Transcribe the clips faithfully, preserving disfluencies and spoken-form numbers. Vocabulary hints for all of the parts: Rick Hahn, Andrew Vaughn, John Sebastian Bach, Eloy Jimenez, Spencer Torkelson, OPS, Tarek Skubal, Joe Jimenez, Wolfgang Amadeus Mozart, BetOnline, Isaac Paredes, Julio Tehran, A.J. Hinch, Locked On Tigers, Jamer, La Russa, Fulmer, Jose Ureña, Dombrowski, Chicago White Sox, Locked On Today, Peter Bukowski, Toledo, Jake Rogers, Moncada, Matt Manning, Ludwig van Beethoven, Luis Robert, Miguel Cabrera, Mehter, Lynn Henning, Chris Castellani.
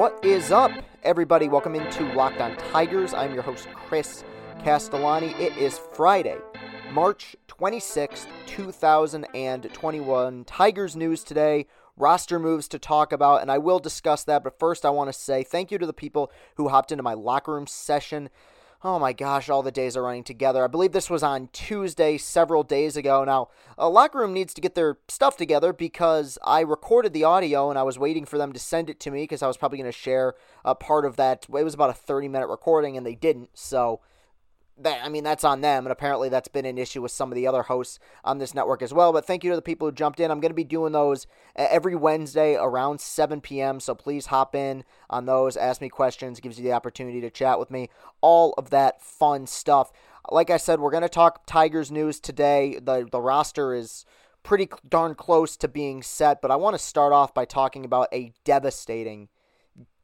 What is up, everybody? Welcome into Locked On Tigers. I'm your host, Chris Castellani. It is Friday, March twenty-sixth, two thousand twenty-one. Tigers news today, roster moves to talk about, and I will discuss that. But first, I want to say thank you to the people who hopped into my locker room session. Oh my gosh, all the days are running together. I believe this was on Tuesday several days ago. Now, a locker room needs to get their stuff together because I recorded the audio and I was waiting for them to send it to me because I was probably going to share a part of that. It was about a thirty-minute recording and they didn't, so that, I mean, that's on them, and apparently that's been an issue with some of the other hosts on this network as well. But thank you to the people who jumped in. I'm going to be doing those every Wednesday around seven p.m., so please hop in on those, ask me questions, gives you the opportunity to chat with me, all of that fun stuff. Like I said, we're going to talk Tigers news today. The, the roster is pretty darn close to being set, but I want to start off by talking about a devastating,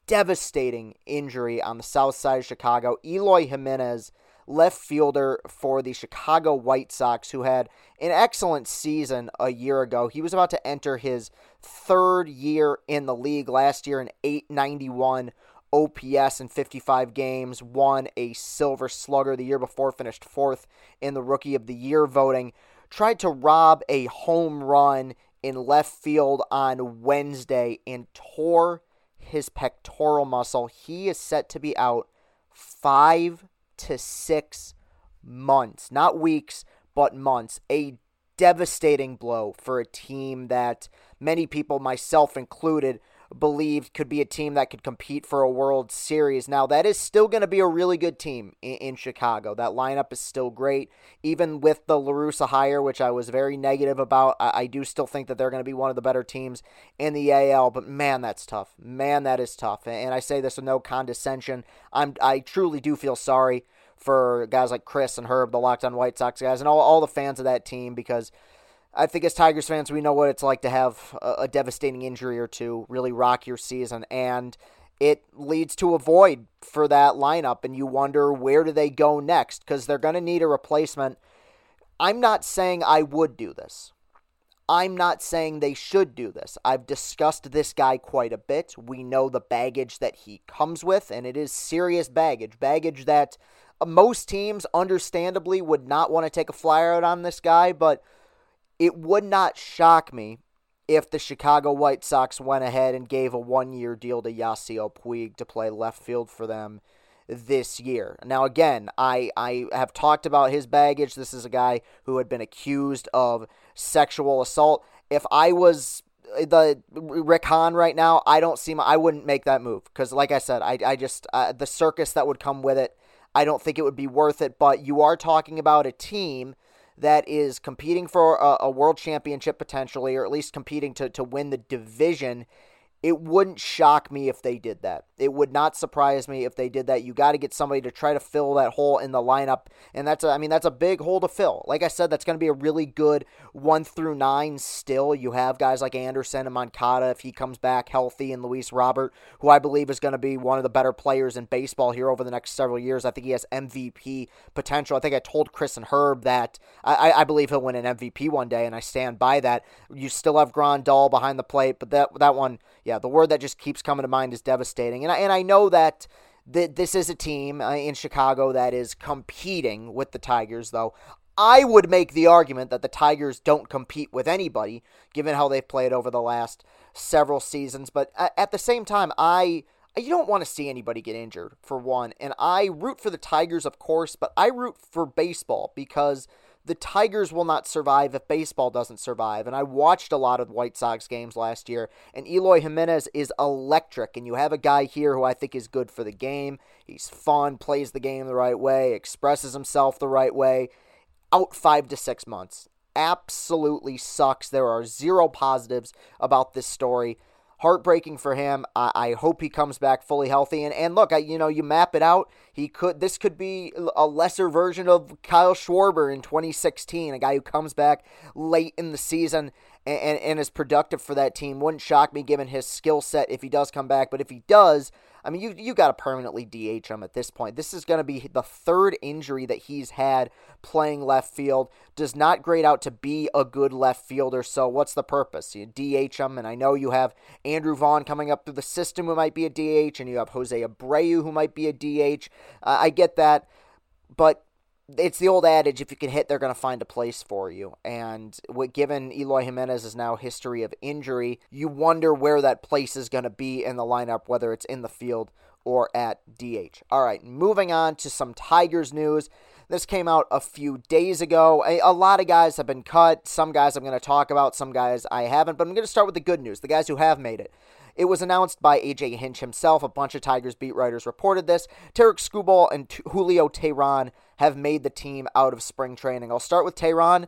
devastating injury on the south side of Chicago. Eloy Jimenez, left fielder for the Chicago White Sox, who had an excellent season a year ago. He was about to enter his third year in the league. Last year, an eight ninety-one O P S in fifty-five games, won a Silver Slugger. The year before, finished fourth in the Rookie of the Year voting. Tried to rob a home run in left field on Wednesday and tore his pectoral muscle. He is set to be out five to six months, not weeks, but months. A devastating blow for a team that many people, myself included, believed could be a team that could compete for a World Series. Now, that is still going to be a really good team in, in Chicago. That lineup is still great. Even with the La Russa hire, which I was very negative about, I, I do still think that they're going to be one of the better teams in the A L, but man, that's tough. Man, that is tough. And, and I say this with no condescension. I'm, I truly do feel sorry for guys like Chris and Herb, the Locked On White Sox guys, and all, all the fans of that team, because I think as Tigers fans, we know what it's like to have a devastating injury or two really rock your season, and it leads to a void for that lineup, and you wonder, where do they go next? Because they're going to need a replacement. I'm not saying I would do this. I'm not saying they should do this. I've discussed this guy quite a bit. We know the baggage that he comes with, and it is serious baggage, baggage that most teams understandably would not want to take a flyer out on this guy, but it would not shock me if the Chicago White Sox went ahead and gave a one-year deal to Yasiel Puig to play left field for them this year. Now, again, I, I have talked about his baggage. This is a guy who had been accused of sexual assault. If I was the Rick Hahn right now, I don't see my, I wouldn't make that move because, like I said, I, I just uh, the circus that would come with it, I don't think it would be worth it. But you are talking about a team that is competing for a, a world championship potentially, or at least competing to, to win the division. It wouldn't shock me if they did that. It would not surprise me if they did that. You got to get somebody to try to fill that hole in the lineup, and that's a, I mean, that's a big hole to fill. Like I said, that's going to be a really good one through nine still. You have guys like Anderson and Moncada, if he comes back healthy, and Luis Robert, who I believe is going to be one of the better players in baseball here over the next several years. I think he has M V P potential. I think I told Chris and Herb that I, I believe he'll win an M V P one day, and I stand by that. You still have Grandal behind the plate, but that that one, yeah, the word that just keeps coming to mind is devastating. And I, and I know that th- this is a team uh, in Chicago that is competing with the Tigers, though. I would make the argument that the Tigers don't compete with anybody, given how they've played over the last several seasons. But uh, at the same time, I you don't want to see anybody get injured, for one. And I root for the Tigers, of course, but I root for baseball because the Tigers will not survive if baseball doesn't survive. And I watched a lot of White Sox games last year, and Eloy Jimenez is electric. And you have a guy here who I think is good for the game. He's fun, plays the game the right way, expresses himself the right way. Out five to six months. Absolutely sucks. There are zero positives about this story. Heartbreaking for him. I, I hope he comes back fully healthy. And and look, I, you know, you map it out. He could. This could be a lesser version of Kyle Schwarber in twenty sixteen, a guy who comes back late in the season and, and, and is productive for that team. Wouldn't shock me given his skill set if he does come back. But if he does, I mean, you you got to permanently D H him at this point. This is going to be the third injury that he's had playing left field. Does not grade out to be a good left fielder, so what's the purpose? You D H him, and I know you have Andrew Vaughn coming up through the system who might be a D H, and you have Jose Abreu who might be a D H. Uh, I get that, but it's the old adage, if you can hit, they're going to find a place for you. And what, given Eloy Jimenez's now history of injury, you wonder where that place is going to be in the lineup, whether it's in the field or at D H. All right, moving on to some Tigers news. This came out a few days ago. A, a lot of guys have been cut. Some guys I'm going to talk about, some guys I haven't. But I'm going to start with the good news, the guys who have made it. It was announced by A J. Hinch himself. A bunch of Tigers beat writers reported this. Tarek Skubal and T- Julio Tehran have made the team out of spring training. I'll start with Tehran.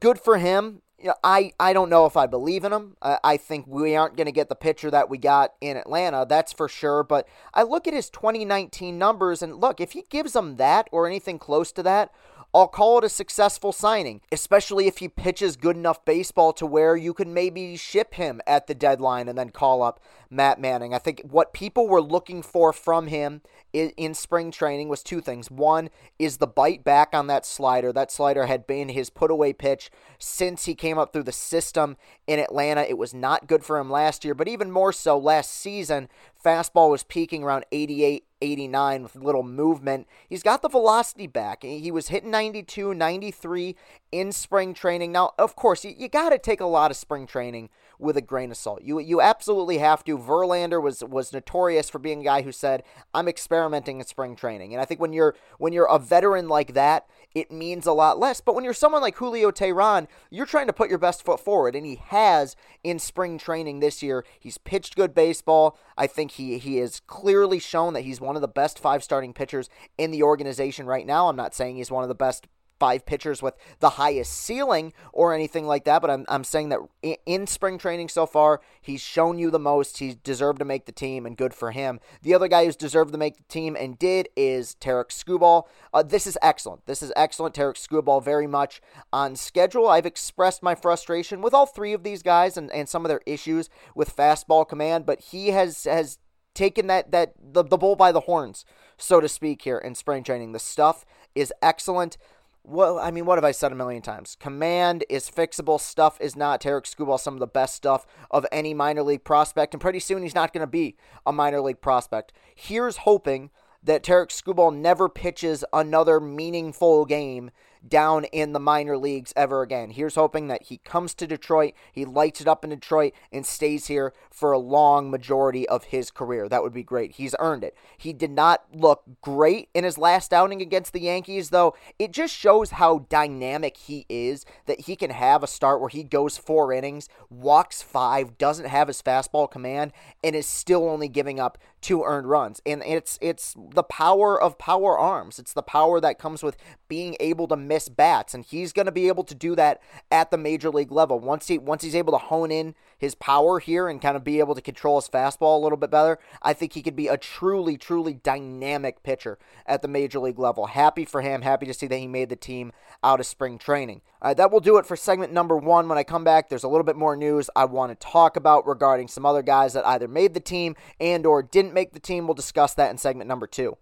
Good for him. You know, I, I don't know if I believe in him. Uh, I think we aren't going to get the pitcher that we got in Atlanta, that's for sure. But I look at his twenty nineteen numbers, and look, if he gives them that or anything close to that, I'll call it a successful signing, especially if he pitches good enough baseball to where you can maybe ship him at the deadline and then call up Matt Manning. I think what people were looking for from him in spring training was two things. One is the bite back on that slider. That slider had been his put-away pitch since he came up through the system in Atlanta. It was not good for him last year, but even more so last season. Fastball was peaking around eighty-eight, eighty-nine with little movement. He's got the velocity back. He was hitting ninety-two, ninety-three in spring training. Now, of course, you, you got to take a lot of spring training with a grain of salt. You you absolutely have to. Verlander was was notorious for being a guy who said, I'm experimenting in spring training. And I think when you're when you're a veteran like that, it means a lot less. But when you're someone like Julio Tehran, you're trying to put your best foot forward, and he has in spring training this year. He's pitched good baseball. I think he he has clearly shown that he's one of the best five starting pitchers in the organization right now. I'm not saying he's one of the best five pitchers with the highest ceiling or anything like that, but I'm I'm saying that in spring training so far, he's shown you the most. He's deserved to make the team, and good for him. The other guy who's deserved to make the team and did is Tarek Skubal. Uh, this is excellent. This is excellent. Tarek Skubal very much on schedule. I've expressed my frustration with all three of these guys and, and some of their issues with fastball command, but he has has taken that that the, the bull by the horns, so to speak, here in spring training. The stuff is excellent. Well, I mean, what have I said a million times? Command is fixable. Stuff is not. Tarek Skubal, some of the best stuff of any minor league prospect, and pretty soon he's not going to be a minor league prospect. Here's hoping that Tarek Skubal never pitches another meaningful game down in the minor leagues ever again. Here's hoping that he comes to Detroit, he lights it up in Detroit, and stays here for a long majority of his career. That would be great. He's earned it. He did not look great in his last outing against the Yankees, though. It just shows how dynamic he is, that he can have a start where he goes four innings, walks five, doesn't have his fastball command, and is still only giving up two earned runs. And it's it's the power of power arms. It's the power that comes with being able to miss bats, and he's going to be able to do that at the major league level. Once he once he's able to hone in his power here and kind of be able to control his fastball a little bit better, I think he could be a truly, truly dynamic pitcher at the major league level. Happy for him. Happy to see that he made the team out of spring training. All right, that will do it for segment number one. When I come back, there's a little bit more news I want to talk about regarding some other guys that either made the team and or didn't make the team. We'll discuss that in segment number two.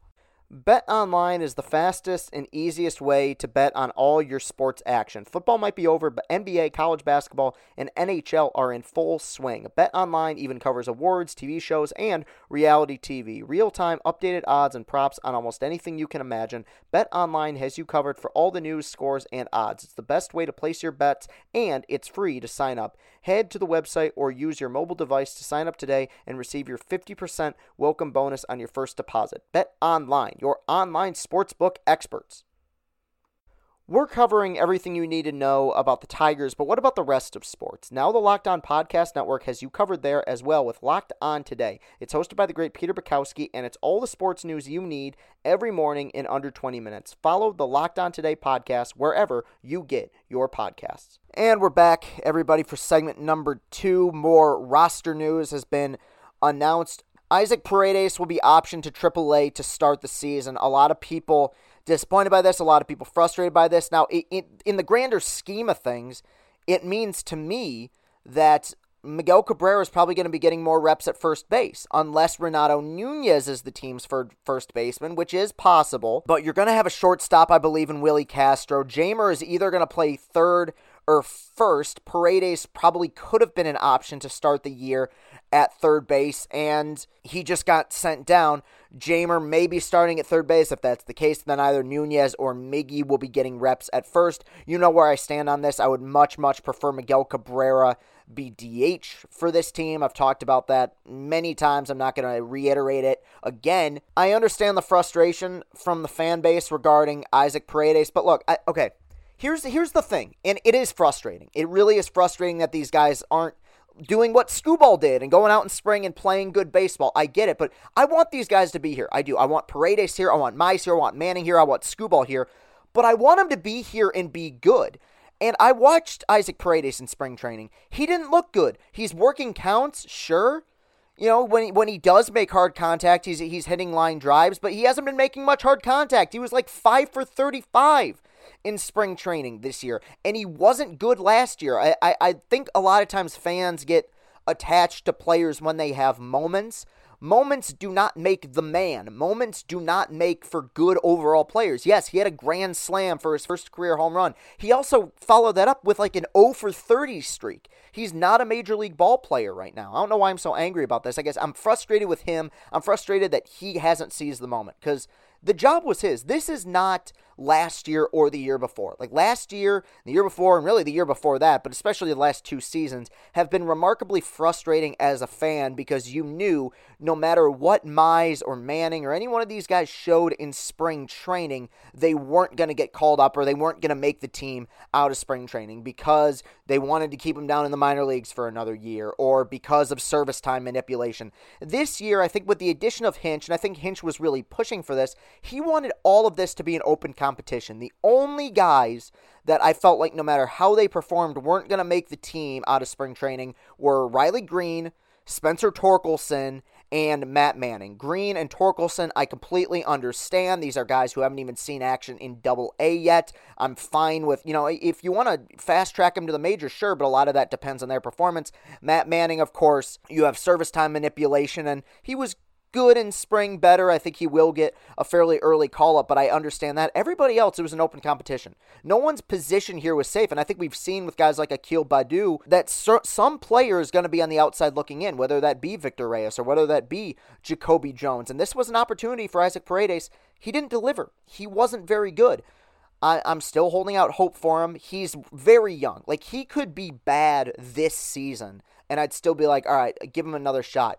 BetOnline is the fastest and easiest way to bet on all your sports action. Football might be over, but N B A, college basketball, and N H L are in full swing. BetOnline even covers awards, T V shows, and reality T V. Real-time updated odds and props on almost anything you can imagine. BetOnline has you covered for all the news, scores, and odds. It's the best way to place your bets, and it's free to sign up. Head to the website or use your mobile device to sign up today and receive your fifty percent welcome bonus on your first deposit. BetOnline, your online sportsbook experts. We're covering everything you need to know about the Tigers, but what about the rest of sports? Now the Locked On Podcast Network has you covered there as well with Locked On Today. It's hosted by the great Peter Bukowski, and it's all the sports news you need every morning in under twenty minutes. Follow the Locked On Today podcast wherever you get your podcasts. And we're back, everybody, for segment number two. More roster news has been announced. Isaac Paredes will be optioned to triple A to start the season. A lot of people disappointed by this. A lot of people frustrated by this. Now, it, it, in the grander scheme of things, it means to me that Miguel Cabrera is probably going to be getting more reps at first base, unless Renato Nunez is the team's first baseman, which is possible. But you're going to have a shortstop, I believe, in Willie Castro. Jamer is either going to play third or first. Paredes probably could have been an option to start the year at third base, and he just got sent down. Jamer may be starting at third base. If that's the case, then either Nunez or Miggy will be getting reps at first. You know where I stand on this. I would much, much prefer Miguel Cabrera be D H for this team. I've talked about that many times. I'm not going to reiterate it again. I understand the frustration from the fan base regarding Isaac Paredes, but look, I, okay, Here's here's the thing, and it is frustrating. It really is frustrating that these guys aren't doing what Skubal did and going out in spring and playing good baseball. I get it, but I want these guys to be here. I do. I want Paredes here. I want Mize here. I want Manning here. I want Skubal here. But I want them to be here and be good. And I watched Isaac Paredes in spring training. He didn't look good. He's working counts, sure. You know, when he, when he does make hard contact, he's he's hitting line drives, but he hasn't been making much hard contact. He was like five for thirty-five. In spring training this year, and he wasn't good last year. I, I, I think a lot of times fans get attached to players when they have moments. Moments do not make the man. Moments do not make for good overall players. Yes, he had a grand slam for his first career home run. He also followed that up with like an oh for thirty streak. He's not a major league ball player right now. I don't know why I'm so angry about this. I guess I'm frustrated with him. I'm frustrated that he hasn't seized the moment because the job was his. This is not last year or the year before. Like last year, the year before, and really the year before that, but especially the last two seasons, have been remarkably frustrating as a fan because you knew no matter what Mize or Manning or any one of these guys showed in spring training, they weren't going to get called up or they weren't going to make the team out of spring training because they wanted to keep them down in the minor leagues for another year or because of service time manipulation. This year, I think with the addition of Hinch, and I think Hinch was really pushing for this, he wanted all of this to be an open competition. The only guys that I felt like no matter how they performed weren't going to make the team out of spring training were Riley Green, Spencer Torkelson, and Matt Manning. Green and Torkelson, I completely understand. These are guys who haven't even seen action in Double A yet. I'm fine with, you know, if you want to fast track them to the majors, sure, but a lot of that depends on their performance. Matt Manning, of course, you have service time manipulation, and he was good in spring, better. I think he will get a fairly early call-up, but I understand that. Everybody else, it was an open competition. No one's position here was safe, and I think we've seen with guys like Akil Baddoo that some player is going to be on the outside looking in, whether that be Victor Reyes or whether that be Jacoby Jones, and this was an opportunity for Isaac Paredes. He didn't deliver. He wasn't very good. I, I'm still holding out hope for him. He's very young. Like, he could be bad this season, and I'd still be like, all right, give him another shot.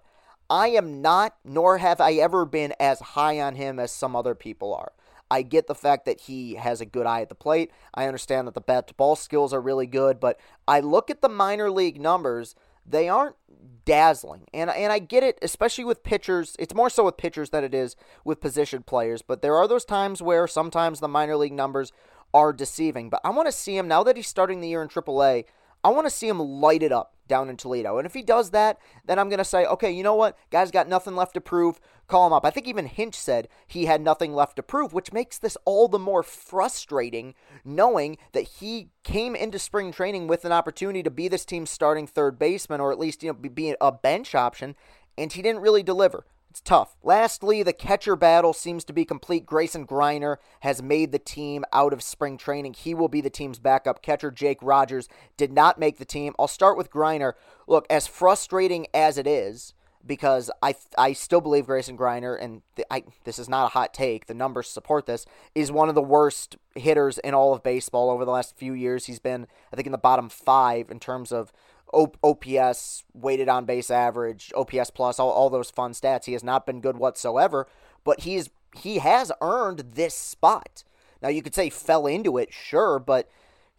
I am not, nor have I ever been as high on him as some other people are. I get the fact that he has a good eye at the plate. I understand that the bat-to-ball skills are really good, but I look at the minor league numbers, they aren't dazzling. And, and I get it, especially with pitchers. It's more so with pitchers than it is with position players, but there are those times where sometimes the minor league numbers are deceiving. But I want to see him, now that he's starting the year in triple A, I want to see him light it up down in Toledo. And if he does that, then I'm going to say, okay, you know what? Guy's got nothing left to prove. Call him up. I think even Hinch said he had nothing left to prove, which makes this all the more frustrating knowing that he came into spring training with an opportunity to be this team's starting third baseman or at least, you know, be, be a bench option, and he didn't really deliver. It's tough. Lastly, the catcher battle seems to be complete. Grayson Greiner has made the team out of spring training. He will be the team's backup catcher. Jake Rogers did not make the team. I'll start with Greiner. Look, as frustrating as it is, because I I still believe Grayson Greiner, and th- I this is not a hot take, the numbers support this, is one of the worst hitters in all of baseball over the last few years. He's been, I think, in the bottom five in terms of O P S, weighted on base average, O P S plus, all, all those fun stats. He has not been good whatsoever, but he's he has earned this spot. Now, you could say fell into it, sure, but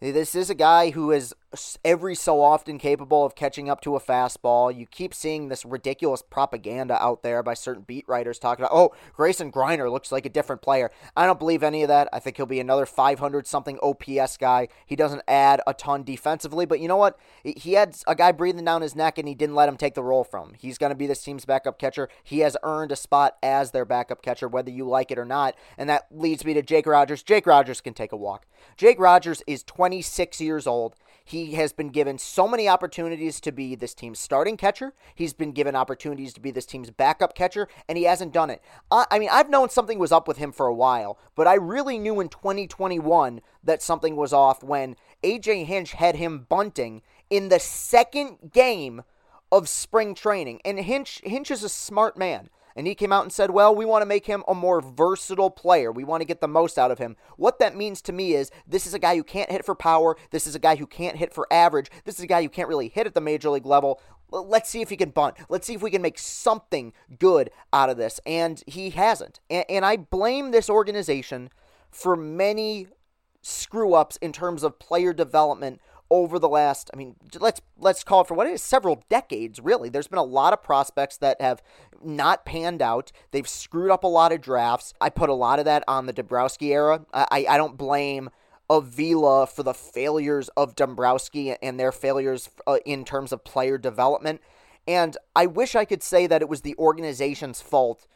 this is a guy who is every so often capable of catching up to a fastball. You keep seeing this ridiculous propaganda out there by certain beat writers talking about, oh, Grayson Greiner looks like a different player. I don't believe any of that. I think he'll be another five hundred something O P S guy. He doesn't add a ton defensively, but you know what? He had a guy breathing down his neck, and he didn't let him take the role from him. He's going to be this team's backup catcher. He has earned a spot as their backup catcher, whether you like it or not, and that leads me to Jake Rogers. Jake Rogers can take a walk. Jake Rogers is twenty-six years old. He has been given so many opportunities to be this team's starting catcher. He's been given opportunities to be this team's backup catcher, and he hasn't done it. I, I mean, I've known something was up with him for a while, but I really knew in twenty twenty-one that something was off when A J. Hinch had him bunting in the second game of spring training. And Hinch, Hinch is a smart man. And he came out and said, well, we want to make him a more versatile player. We want to get the most out of him. What that means to me is this is a guy who can't hit for power. This is a guy who can't hit for average. This is a guy who can't really hit at the major league level. Let's see if he can bunt. Let's see if we can make something good out of this. And he hasn't. And, and I blame this organization for many screw-ups in terms of player development over the last, I mean, let's let's call it for what it is, several decades, really. There's been a lot of prospects that have not panned out. They've screwed up a lot of drafts. I put a lot of that on the Dombrowski era. I, I don't blame Avila for the failures of Dombrowski and their failures uh, in terms of player development. And I wish I could say that it was the organization's fault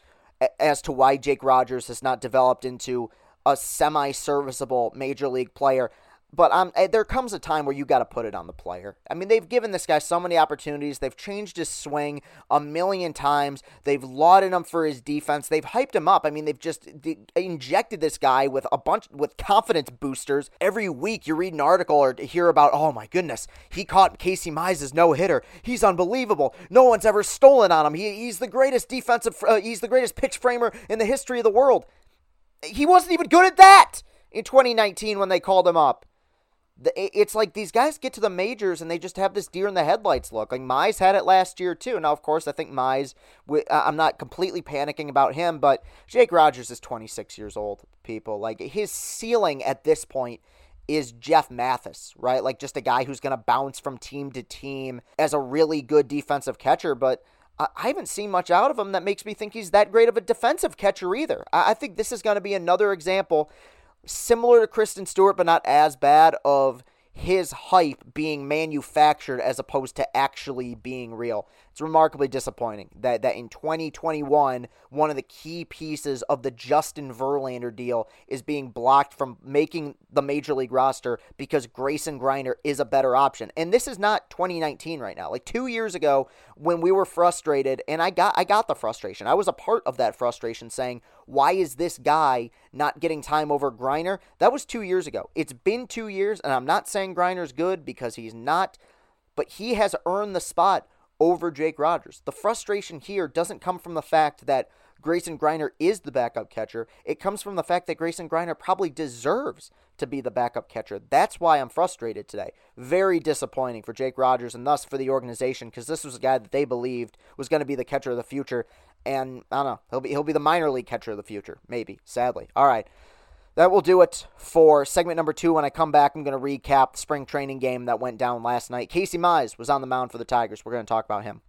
as to why Jake Rogers has not developed into a semi-serviceable major league player. But um, there comes a time where you got to put it on the player. I mean, they've given this guy so many opportunities. They've changed his swing a million times. They've lauded him for his defense. They've hyped him up. I mean, they've just injected this guy with a bunch with confidence boosters. Every week you read an article or hear about, oh my goodness, he caught Casey Mize's no-hitter. He's unbelievable. No one's ever stolen on him. He, he's the greatest defensive. Uh, he's the greatest pitch framer in the history of the world. He wasn't even good at that in twenty nineteen when they called him up. It's like these guys get to the majors and they just have this deer in the headlights look. Like Mize had it last year too. Now, of course, I think Mize, I'm not completely panicking about him, but Jake Rogers is twenty-six years old, people. Like his ceiling at this point is Jeff Mathis, right? Like just a guy who's going to bounce from team to team as a really good defensive catcher, but I haven't seen much out of him that makes me think he's that great of a defensive catcher either. I think this is going to be another example similar to Kristen Stewart, but not as bad, of his hype being manufactured as opposed to actually being real. It's remarkably disappointing that, that in twenty twenty-one, one of the key pieces of the Justin Verlander deal is being blocked from making the major league roster because Grayson Greiner is a better option. And this is not twenty nineteen right now. Like two years ago when we were frustrated, and I got I got the frustration. I was a part of that frustration saying, why is this guy not getting time over Greiner? That was two years ago. It's been two years, and I'm not saying Greiner's good because he's not, but he has earned the spot over Jake Rogers. The frustration here doesn't come from the fact that Grayson Greiner is the backup catcher. It comes from the fact that Grayson Greiner probably deserves to be the backup catcher. That's why I'm frustrated today. Very disappointing for Jake Rogers and thus for the organization, because this was a guy that they believed was going to be the catcher of the future. And I don't know, he'll be he'll be the minor league catcher of the future, maybe, sadly. All right. That will do it for segment number two. When I come back, I'm going to recap the spring training game that went down last night. Casey Mize was on the mound for the Tigers. We're going to talk about him.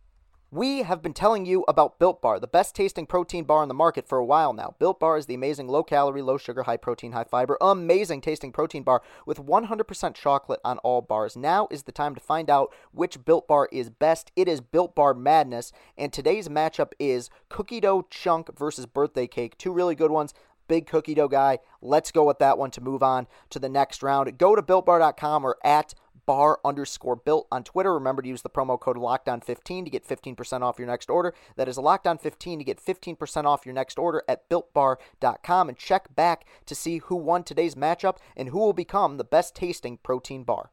We have been telling you about Built Bar, the best-tasting protein bar on the market for a while now. Built Bar is the amazing low-calorie, low-sugar, high-protein, high-fiber, amazing-tasting protein bar with one hundred percent chocolate on all bars. Now is the time to find out which Built Bar is best. It is Built Bar Madness, and today's matchup is Cookie Dough Chunk versus Birthday Cake. Two really good ones. Big cookie dough guy. Let's go with that one to move on to the next round. Go to built bar dot com or at bar underscore built on Twitter. Remember to use the promo code lockdown fifteen to get fifteen percent off your next order. That is lockdown fifteen to get fifteen percent off your next order at built bar dot com. And check back to see who won today's matchup and who will become the best tasting protein bar.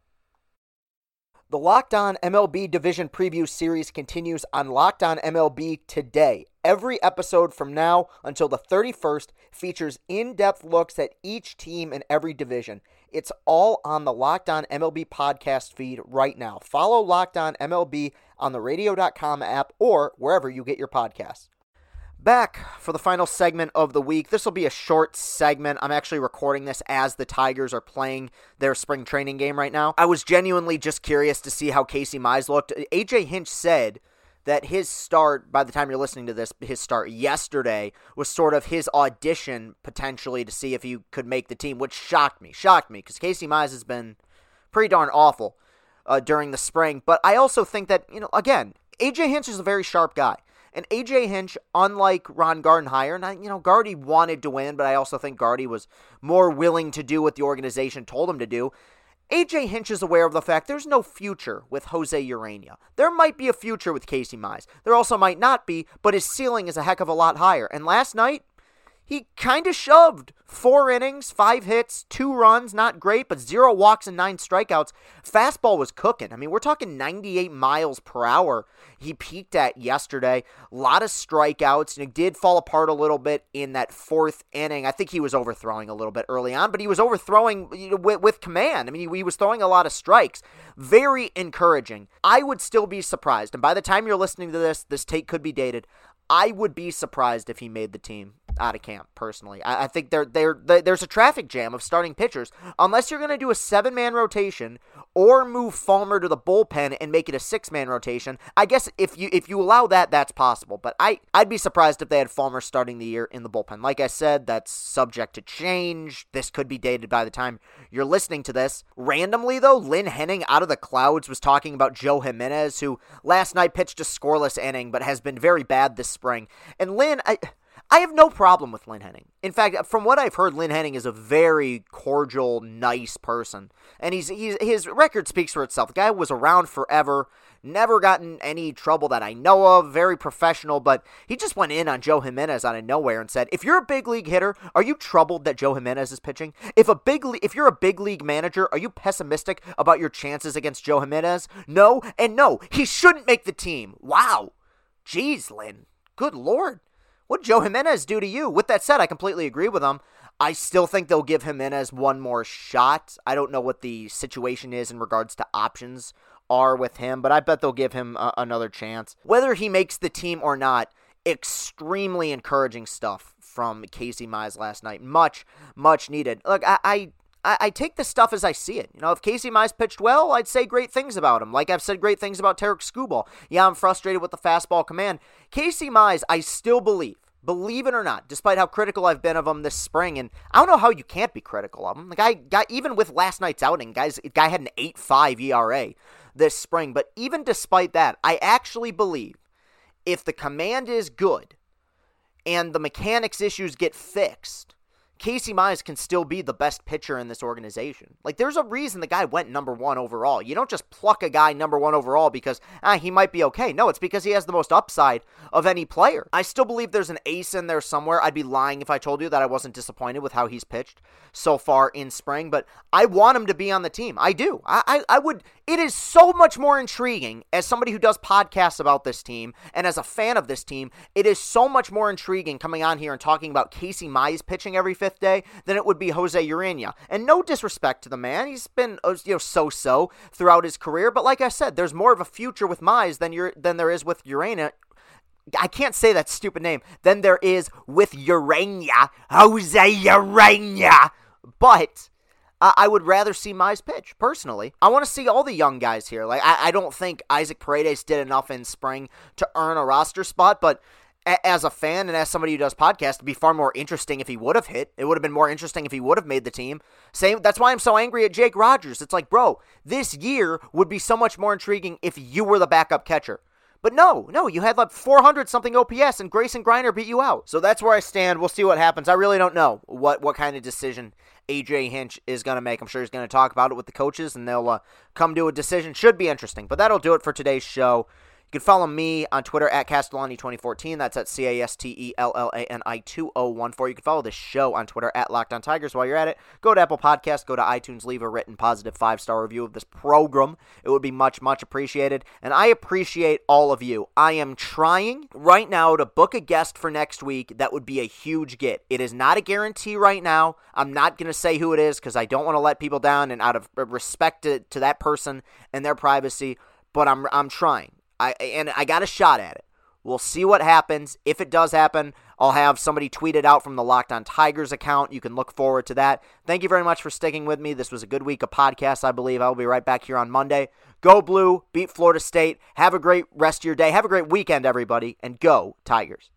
The Locked On M L B Division Preview Series continues on Locked On M L B Today. Every episode from now until the thirty-first features in-depth looks at each team in every division. It's all on the Locked On M L B podcast feed right now. Follow Locked On M L B on the radio dot com app or wherever you get your podcasts. Back for the final segment of the week. This will be a short segment. I'm actually recording this as the Tigers are playing their spring training game right now. I was genuinely just curious to see how Casey Mize looked. A J. Hinch said that his start, by the time you're listening to this, his start yesterday was sort of his audition potentially to see if he could make the team, which shocked me, shocked me, because Casey Mize has been pretty darn awful uh, during the spring. But I also think that, you know, again, A J. Hinch is a very sharp guy. And A J. Hinch, unlike Ron Gardenhire, and I, you know, Gardy wanted to win, but I also think Gardy was more willing to do what the organization told him to do. A J. Hinch is aware of the fact there's no future with Jose Ureña. There might be a future with Casey Mize. There also might not be, but his ceiling is a heck of a lot higher. And last night, he kind of shoved four innings, five hits, two runs, not great, but zero walks and nine strikeouts. Fastball was cooking. I mean, we're talking ninety-eight miles per hour he peaked at yesterday. A lot of strikeouts, and it did fall apart a little bit in that fourth inning. I think he was overthrowing a little bit early on, but he was overthrowing with, with command. I mean, he, he was throwing a lot of strikes. Very encouraging. I would still be surprised, and by the time you're listening to this, this take could be dated. I would be surprised if he made the team out of camp, personally. I, I think there, there, there's a traffic jam of starting pitchers. Unless you're going to do a seven-man rotation or move Fulmer to the bullpen and make it a six-man rotation, I guess if you if you allow that, that's possible. But I, I'd be surprised if they had Fulmer starting the year in the bullpen. Like I said, that's subject to change. This could be dated by the time you're listening to this. Randomly, though, Lynn Henning out of the clouds was talking about Joe Jimenez, who last night pitched a scoreless inning but has been very bad this spring. And Lynn, I I have no problem with Lynn Henning. In fact, from what I've heard, Lynn Henning is a very cordial, nice person. And he's, he's his record speaks for itself. The guy was around forever, never gotten any trouble that I know of, very professional, but he just went in on Joe Jimenez out of nowhere and said, if you're a big league hitter, are you troubled that Joe Jimenez is pitching? If a big le- if you're a big league manager, are you pessimistic about your chances against Joe Jimenez? No, and no, he shouldn't make the team. Wow. Jeez, Lynn. Good Lord. What'd Joe Jimenez do to you? With that said, I completely agree with him. I still think they'll give Jimenez one more shot. I don't know what the situation is in regards to options are with him, but I bet they'll give him uh, another chance. Whether he makes the team or not, extremely encouraging stuff from Casey Mize last night. Much, much needed. Look, I... I I take the stuff as I see it. You know, if Casey Mize pitched well, I'd say great things about him. Like I've said great things about Tarek Skubal. Yeah, I'm frustrated with the fastball command. Casey Mize, I still believe, believe it or not, despite how critical I've been of him this spring, and I don't know how you can't be critical of him. The guy got, even with last night's outing, guys, the guy had an eight point five E R A this spring. But even despite that, I actually believe if the command is good and the mechanics issues get fixed, Casey Mize can still be the best pitcher in this organization. Like, there's a reason the guy went number one overall. You don't just pluck a guy number one overall because, ah, he might be okay. No, it's because he has the most upside of any player. I still believe there's an ace in there somewhere. I'd be lying if I told you that I wasn't disappointed with how he's pitched so far in spring, but I want him to be on the team. I do. I, I, I would... It is so much more intriguing as somebody who does podcasts about this team and as a fan of this team. It is so much more intriguing coming on here and talking about Casey Mize pitching every fifth day than it would be Jose Ureña. And no disrespect to the man. He's been, you know, so-so throughout his career. But like I said, there's more of a future with Mize than you're, than there is with Ureña. I can't say that stupid name. Than there is with Ureña. Jose Ureña. But... I would rather see Mize pitch, personally. I want to see all the young guys here. Like I, I don't think Isaac Paredes did enough in spring to earn a roster spot, but a- as a fan and as somebody who does podcasts, it'd be far more interesting if he would have hit. It would have been more interesting if he would have made the team. Same. That's why I'm so angry at Jake Rogers. It's like, bro, this year would be so much more intriguing if you were the backup catcher. But no, no, you had like four hundred something O P S and Grayson Greiner beat you out. So that's where I stand. We'll see what happens. I really don't know what, what kind of decision A J. Hinch is going to make. I'm sure he's going to talk about it with the coaches, and they'll uh, come to a decision. Should be interesting. But that'll do it for today's show. You can follow me on Twitter at Castellani twenty fourteen. That's at C A S T E L L A N I two oh one four. You can follow this show on Twitter at Locked On Tigers. While you're at it, go to Apple Podcasts, go to iTunes, leave a written positive five-star review of this program. It would be much, much appreciated. And I appreciate all of you. I am trying right now to book a guest for next week. That would be a huge get. It is not a guarantee right now. I'm not going to say who it is because I don't want to let people down, and out of respect to, to that person and their privacy, but I'm I'm trying. I, and I got a shot at it. We'll see what happens. If it does happen, I'll have somebody tweet it out from the Locked On Tigers account. You can look forward to that. Thank you very much for sticking with me. This was a good week of podcasts, I believe. I'll be right back here on Monday. Go Blue, beat Florida State. Have a great rest of your day. Have a great weekend, everybody, and go Tigers.